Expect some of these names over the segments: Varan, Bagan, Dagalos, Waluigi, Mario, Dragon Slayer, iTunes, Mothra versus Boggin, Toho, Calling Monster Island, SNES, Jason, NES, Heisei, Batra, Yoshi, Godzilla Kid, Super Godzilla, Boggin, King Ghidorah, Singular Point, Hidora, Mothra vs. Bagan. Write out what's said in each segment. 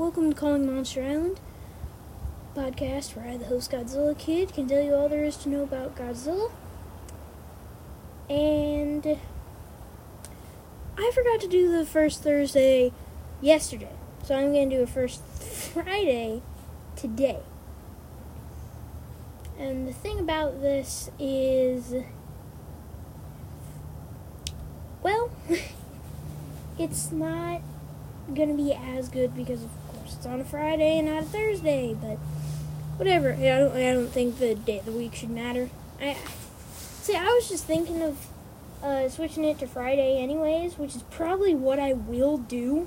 Welcome to Calling Monster Island, podcast where I, the host Godzilla Kid, can tell you all there is to know about Godzilla. And I forgot to do the first Thursday yesterday, so I'm going to do a first Friday today. And the thing about this is, well, it's not going to be as good because, of course, it's on a Friday and not a Thursday, but whatever. I don't think the day of the week should matter. I was just thinking of switching it to Friday anyways, which is probably what I will do.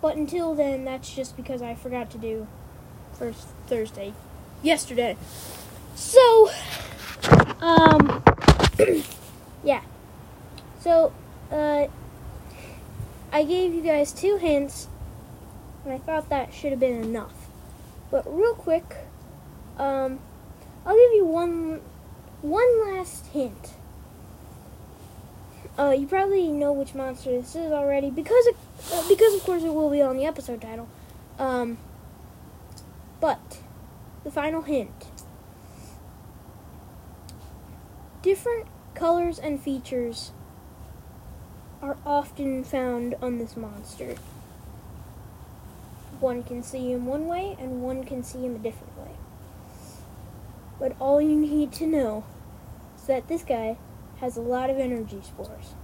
But until then, that's just because I forgot to do first Thursday yesterday. So, yeah. So, I gave you guys two hints, and I thought that should have been enough. But real quick, I'll give you one last hint. You probably know which monster this is already, because of course it will be on the episode title. But the final hint: different colors and features are often found on this monster. One can see him one way, and one can see him a different way. But all you need to know is that this guy has a lot of energy spores.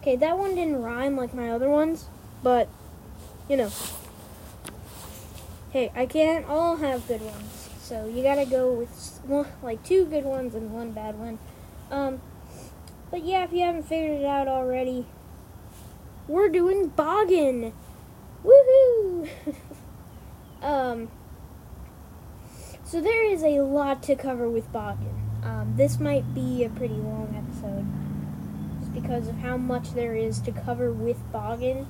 Okay, that one didn't rhyme like my other ones, but, you know. Hey, I can't all have good ones, so you gotta go with, like, two good ones and one bad one. But yeah, if you haven't figured it out already, we're doing Boggin! Woohoo! So there is a lot to cover with Boggin. This might be a pretty long episode, just because of how much there is to cover with Boggin.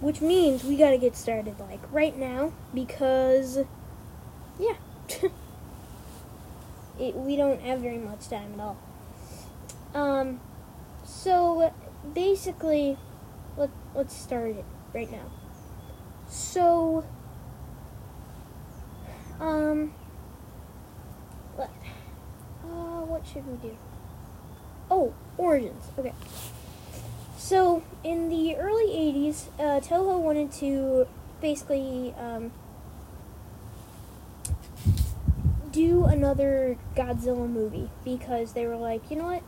Which means we gotta get started, like, right now, because, yeah. We don't have very much time at all. So, basically, let's start it right now. So, what should we do? Oh, origins. Okay. So, in the early 80s, Toho wanted to basically, do another Godzilla movie, because they were like, you know what,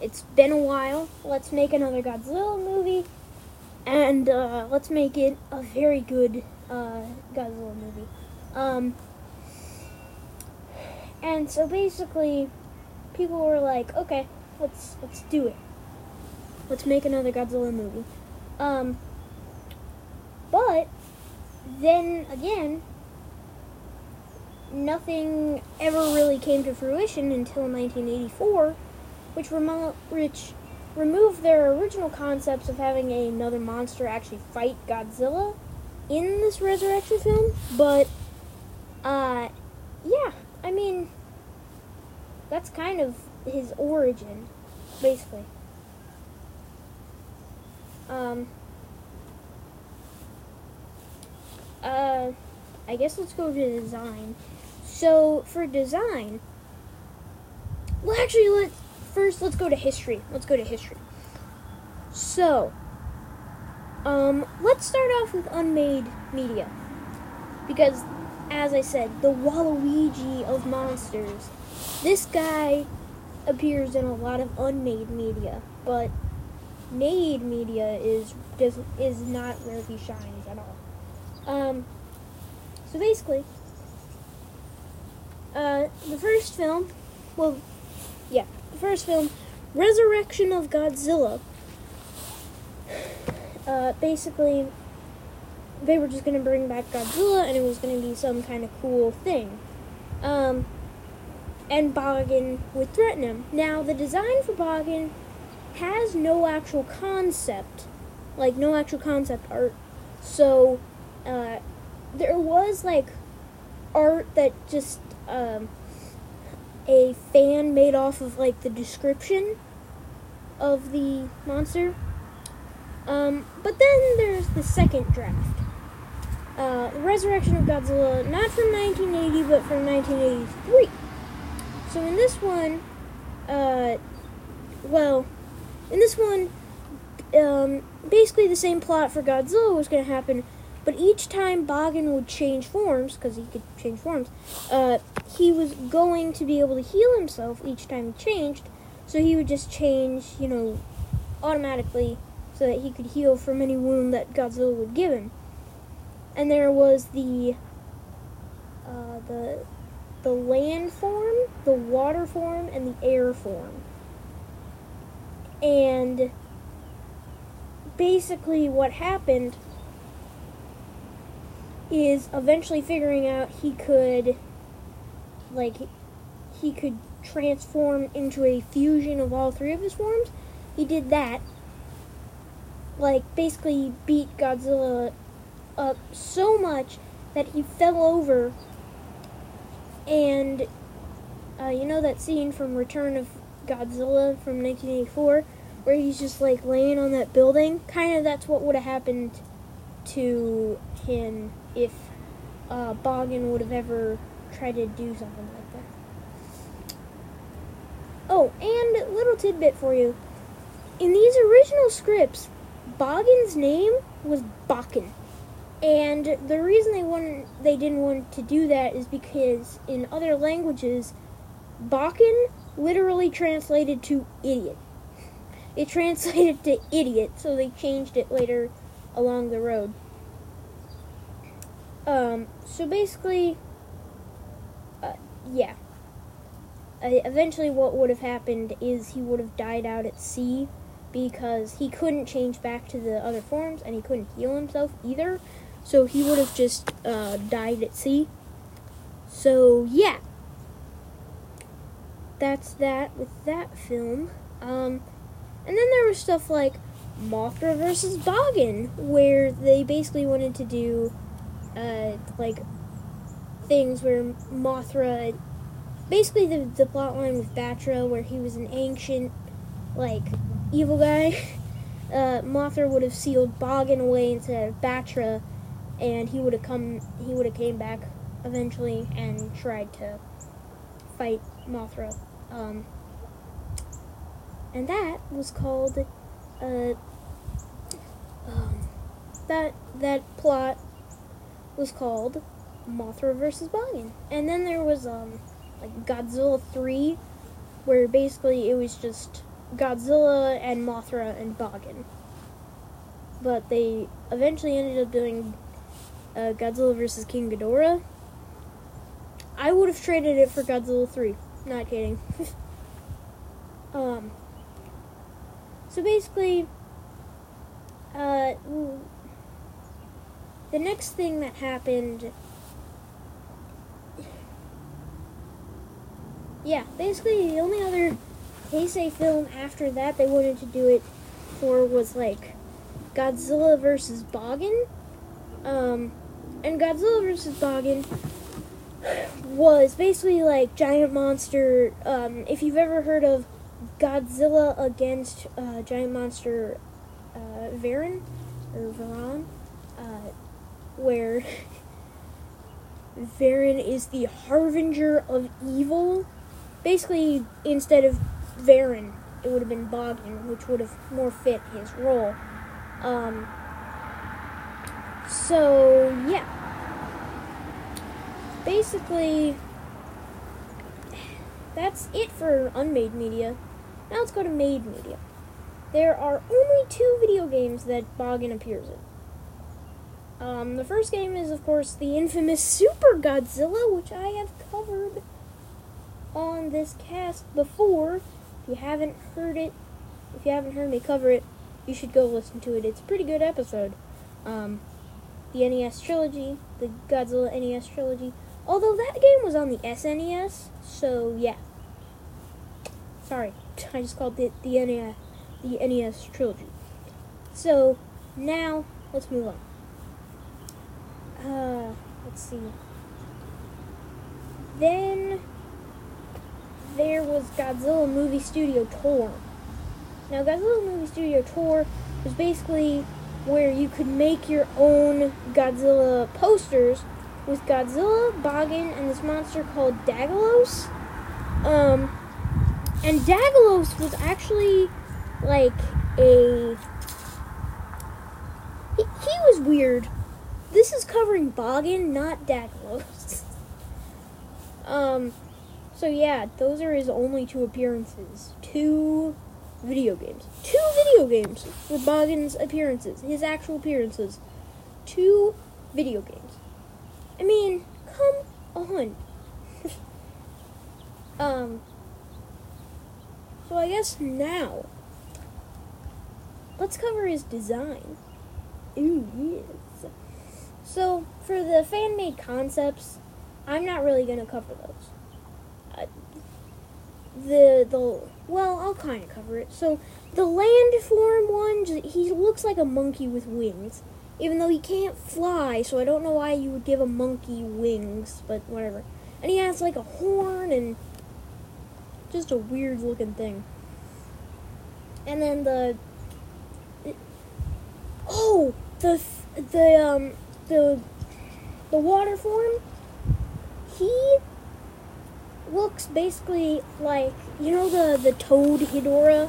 it's been a while, let's make another Godzilla movie, and let's make it a very good Godzilla movie. And so basically, people were like, okay, let's do it. Let's make another Godzilla movie. But then again, nothing ever really came to fruition until 1984, which removed their original concepts of having another monster actually fight Godzilla in this Resurrection film. But, yeah, I mean, that's kind of his origin, basically. I guess let's go to design. So, for design, well, actually, let's go to history. So, let's start off with unmade media. Because, as I said, the Waluigi of monsters. This guy appears in a lot of unmade media, but made media is not where he shines at all. So basically, the first film, Resurrection of Godzilla, basically, they were just going to bring back Godzilla, and it was going to be some kind of cool thing, and Bagan would threaten him. Now, the design for Bagan has no actual concept art, so, there was, like, art that just, a fan made off of, like, the description of the monster. But then there's the second draft. The Resurrection of Godzilla, not from 1980, but from 1983. So in this one, basically the same plot for Godzilla was going to happen, but each time Bagan would change forms, because he could change forms, he was going to be able to heal himself each time he changed, so he would just change, automatically, so that he could heal from any wound that Godzilla would give him. And there was the land form, the water form, and the air form. And basically what happened is eventually figuring out he could transform into a fusion of all three of his forms. He did that. Basically he beat Godzilla up so much that he fell over, and that scene from Return of Godzilla from 1984 where he's just laying on that building, kind of that's what would have happened to him if Bagan would have ever tried to do something like that. Oh, and little tidbit for you, in these original scripts Bagan's name was Bakan. And the reason they didn't want to do that is because in other languages, Bagan literally translated to idiot. It translated to idiot, so they changed it later along the road. So basically, eventually what would have happened is he would have died out at sea because he couldn't change back to the other forms and he couldn't heal himself either. So he would have just died at sea. So, yeah. That's that with that film. And then there was stuff like Mothra versus Boggin, where they basically wanted to do, things where Mothra... Basically, the plotline with Batra, where he was an ancient, evil guy. Mothra would have sealed Boggin away instead of Batra, and he would have came back eventually and tried to fight Mothra. And that was called, that plot was called Mothra versus Bagan. And then there was, Godzilla 3, where basically it was just Godzilla and Mothra and Bagan. But they eventually ended up doing Godzilla vs. King Ghidorah. I would have traded it for Godzilla 3. Not kidding. So basically, the next thing that happened... Yeah, basically the only other Heisei film after that they wanted to do it for was, Godzilla vs. Bagan. And Godzilla vs. Bagan was basically giant monster. If you've ever heard of Godzilla against giant monster Varan, where Varan is the harbinger of evil. Basically, instead of Varan, it would have been Bagan, which would have more fit his role. Basically, that's it for Unmade Media. Now let's go to Made Media. There are only 2 video games that Bagan appears in. The first game is, of course, the infamous Super Godzilla, which I have covered on this cast before. If you haven't heard it, if you haven't heard me cover it, you should go listen to it. It's a pretty good episode. The NES trilogy, the Godzilla NES trilogy. Although that game was on the SNES, so yeah. Sorry, I just called it the NES trilogy. So, now, let's move on. Let's see. Then, there was Godzilla Movie Studio Tour. Now, Godzilla Movie Studio Tour was basically where you could make your own Godzilla posters with Godzilla, Bagan, and this monster called Dagalos. And Dagalos was actually like a... He was weird. This is covering Bagan, not Dagalos. So yeah, those are his only two appearances. Two video games for Bagan's appearances. His actual appearances. Two video games. I mean, come on. So I guess now, let's cover his design. Ooh, yes. So, for the fan-made concepts, I'm not really going to cover those. Well, I'll kind of cover it. So, the land form one, he looks like a monkey with wings. Even though he can't fly, so I don't know why you would give a monkey wings, but whatever. And he has like a horn and just a weird looking thing. And then the water form, he looks basically like, you know, the toad Hidora?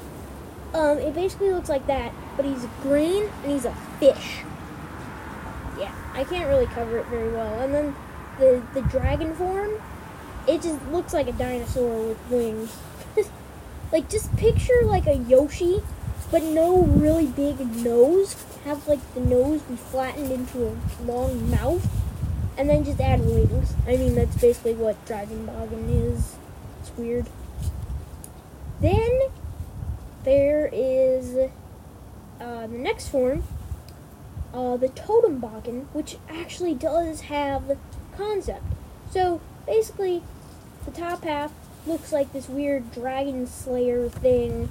It basically looks like that, but he's green and he's a fish. Yeah, I can't really cover it very well. And then the dragon form, it just looks like a dinosaur with wings. Like, just picture like a Yoshi, but no really big nose. Have like the nose be flattened into a long mouth, and then just add wings. I mean, that's basically what Dragon Bagan is. It's weird. Then there is the next form. The Totem Boggin, which actually does have concept. So, basically, the top half looks like this weird Dragon Slayer thing.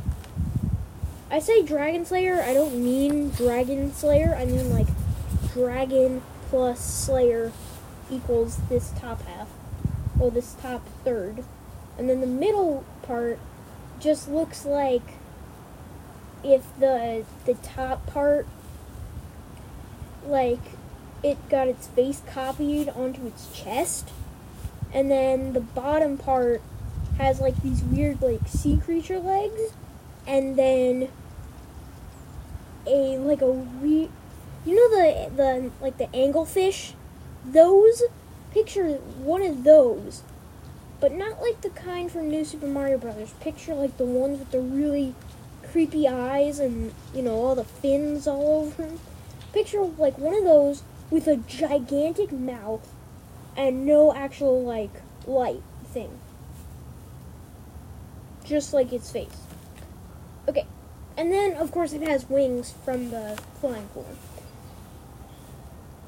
I say Dragon Slayer, I don't mean Dragon Slayer. I mean, like, Dragon plus Slayer equals this top half. Well, this top third. And then the middle part just looks like if the top part, like, it got its face copied onto its chest, and then the bottom part has, like, these weird, like, sea creature legs, and then the anglefish? Those? Picture one of those, but not, like, the kind from New Super Mario Brothers. Picture, like, the ones with the really creepy eyes and, you know, all the fins all over them. Picture, like, one of those with a gigantic mouth and no actual, like, light thing. Just like its face. Okay. And then, of course, it has wings from the flying form.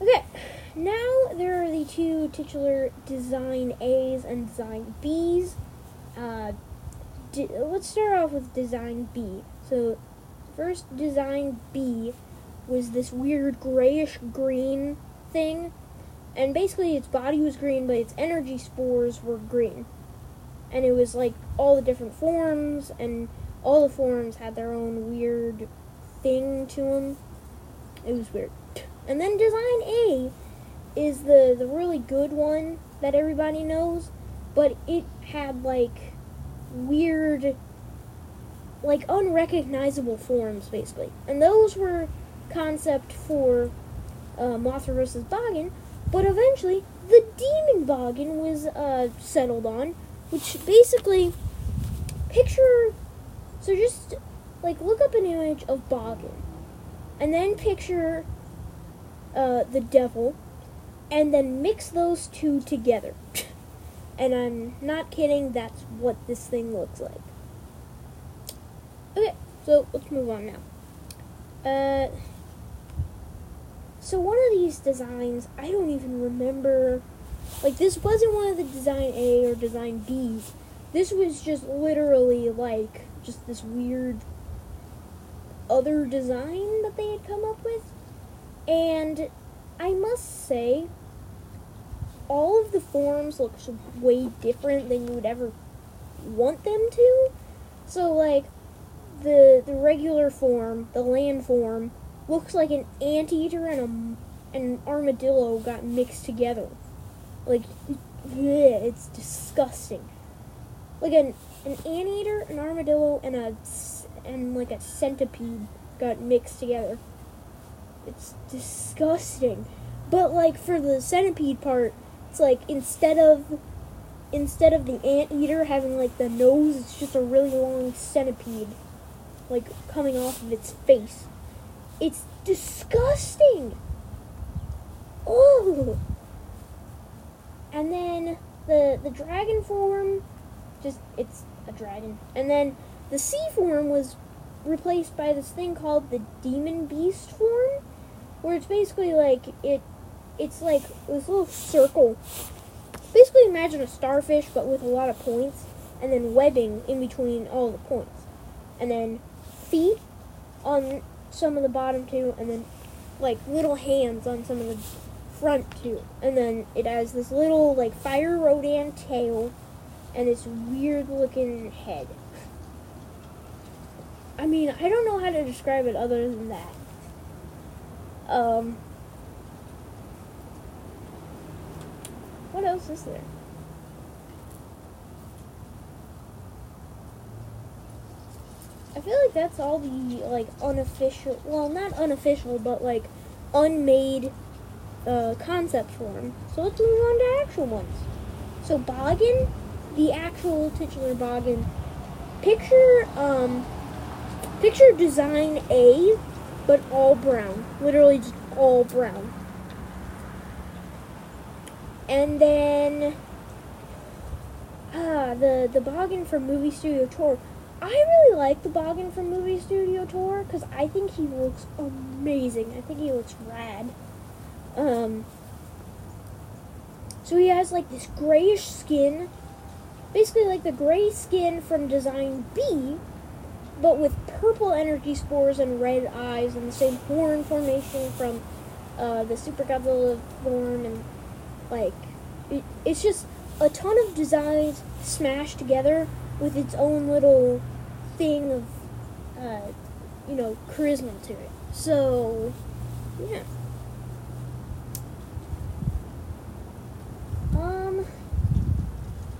Okay. Now, there are the two titular Design A's and Design B's. Let's start off with Design B. So, first Design B was this weird grayish-green thing, and basically its body was green, but its energy spores were green, and it was like all the different forms, and all the forms had their own weird thing to them. It was weird. And then Design A is the really good one that everybody knows, but it had like weird, like unrecognizable forms, basically, and those were concept for Mothra versus Bagan, but eventually the demon Bagan was settled on, which basically picture, so just like look up an image of Bagan and then picture the devil and then mix those two together. And I'm not kidding, that's what this thing looks like. Okay, so let's move on now. So one of these designs, I don't even remember, like this wasn't one of the Design A or Design B's. This was just literally like just this weird other design that they had come up with. And I must say, all of the forms look way different than you would ever want them to. So like the regular form, the land form, looks like an anteater and an armadillo got mixed together. Like, it's disgusting. Like an anteater, an armadillo, and a centipede got mixed together. It's disgusting. But like for the centipede part, it's like instead of the anteater having like the nose, it's just a really long centipede like coming off of its face. It's disgusting. Oh. And then the dragon form, just it's a dragon. And then the sea form was replaced by this thing called the demon beast form, where it's basically like it's like this little circle. Basically imagine a starfish but with a lot of points and then webbing in between all the points. And then feet on some of the bottom two, and then like little hands on some of the front two. And then it has this little like fire rodent tail and this weird looking head. I mean, I don't know how to describe it other than that. What else is there? I feel like that's all the, like, unofficial, well, not unofficial, but, like, unmade concepts for them. So let's move on to actual ones. So Boggin, the actual titular Boggin, picture design A, but all brown. Literally just all brown. And then, the Bagan from Movie Studio Tour. I really like the Bagan from Movie Studio Tour because I think he looks amazing. I think he looks rad. So he has like this grayish skin. Basically like the gray skin from design B, but with purple energy spores and red eyes, and the same horn formation from the Super Godzilla form, and like it's just a ton of designs smashed together with its own little thing of charisma to it. So yeah.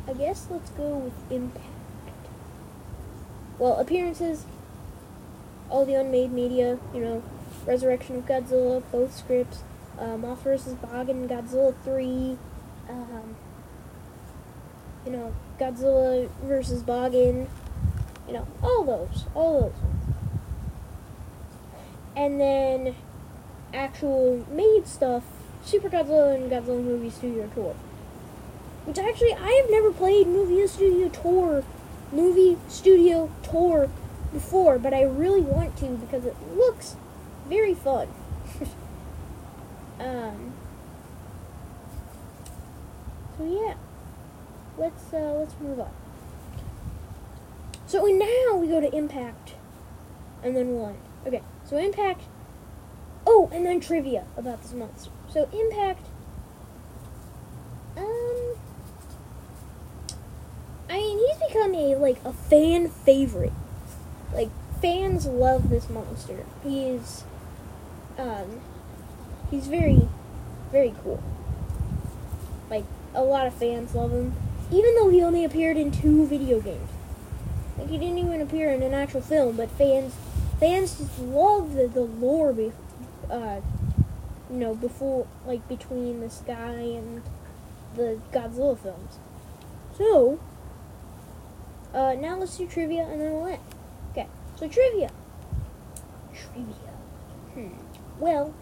I guess let's go with impact. Well, appearances, all the unmade media, Resurrection of Godzilla, both scripts, Mothra vs. Bagan, Godzilla 3, Godzilla versus Boggin, all those ones. And then actual made stuff, Super Godzilla and Godzilla Movie Studio Tour. Which actually, I have never played Movie Studio Tour before, but I really want to because it looks very fun. So yeah, let's move on. So now we go to Impact, and then we'll end. Okay, so Impact. Oh, and then trivia about this monster. So Impact. He's become a fan favorite. Like, fans love this monster. He's very, very cool. Like, a lot of fans love him, even though he only appeared in 2 video games. Like, he didn't even appear in an actual film, but fans just love the lore between this guy and the Godzilla films. So, now let's do trivia, and then we'll end. Okay, so trivia. Well,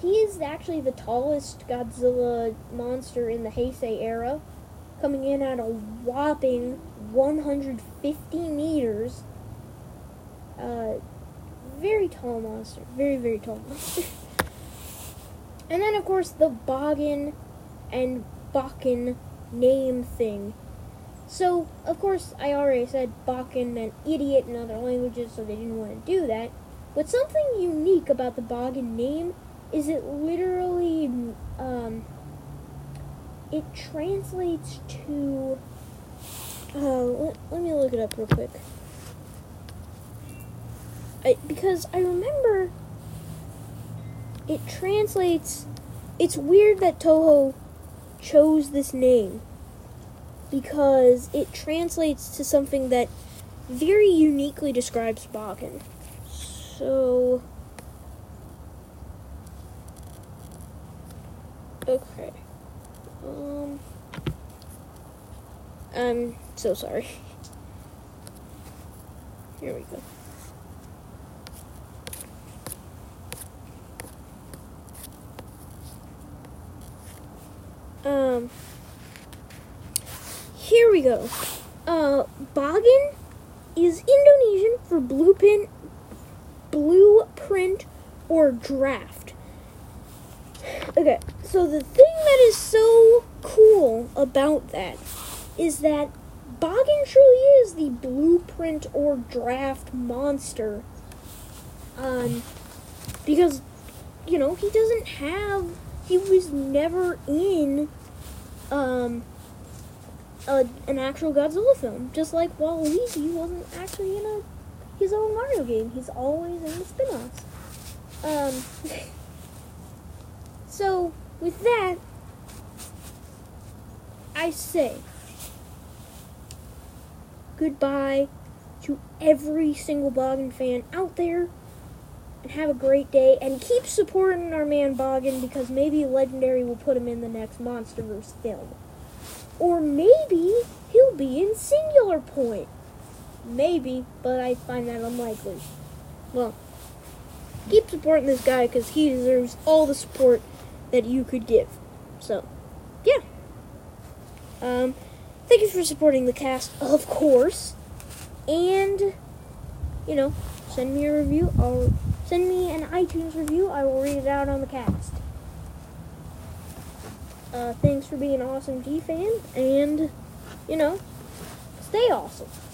he is actually the tallest Godzilla monster in the Heisei era, coming in at a whopping 150 meters. Very tall monster. Very, very tall monster. And then, of course, the Boggin and Bakan name thing. So, of course, I already said Bagan meant idiot in other languages, so they didn't want to do that. But something unique about the Bagan name is it literally, it translates to, let me look it up real quick. because I remember it translates. It's weird that Toho chose this name because it translates to something that very uniquely describes Bagan. So, okay. I'm so sorry. Here we go. Here we go. Bagan is Indonesian for blueprint, or draft. Okay, so the thing that is so cool about that is that Bagan truly is the blueprint or draft monster. Because, you know, he doesn't have... He was never in an actual Godzilla film. Just like Waluigi wasn't actually in his own Mario game. He's always in the spin-offs. So, with that, I say goodbye to every single Bagan fan out there, and have a great day, and keep supporting our man Bagan, because maybe Legendary will put him in the next Monsterverse film. Or maybe he'll be in Singular Point. Maybe, but I find that unlikely. Well, keep supporting this guy, because he deserves all the support that you could give. So, yeah. Thank you for supporting the cast, of course. And, you know, send me a review. Send me an iTunes review. I will read it out on the cast. Thanks for being an awesome G fan. And, you know, stay awesome.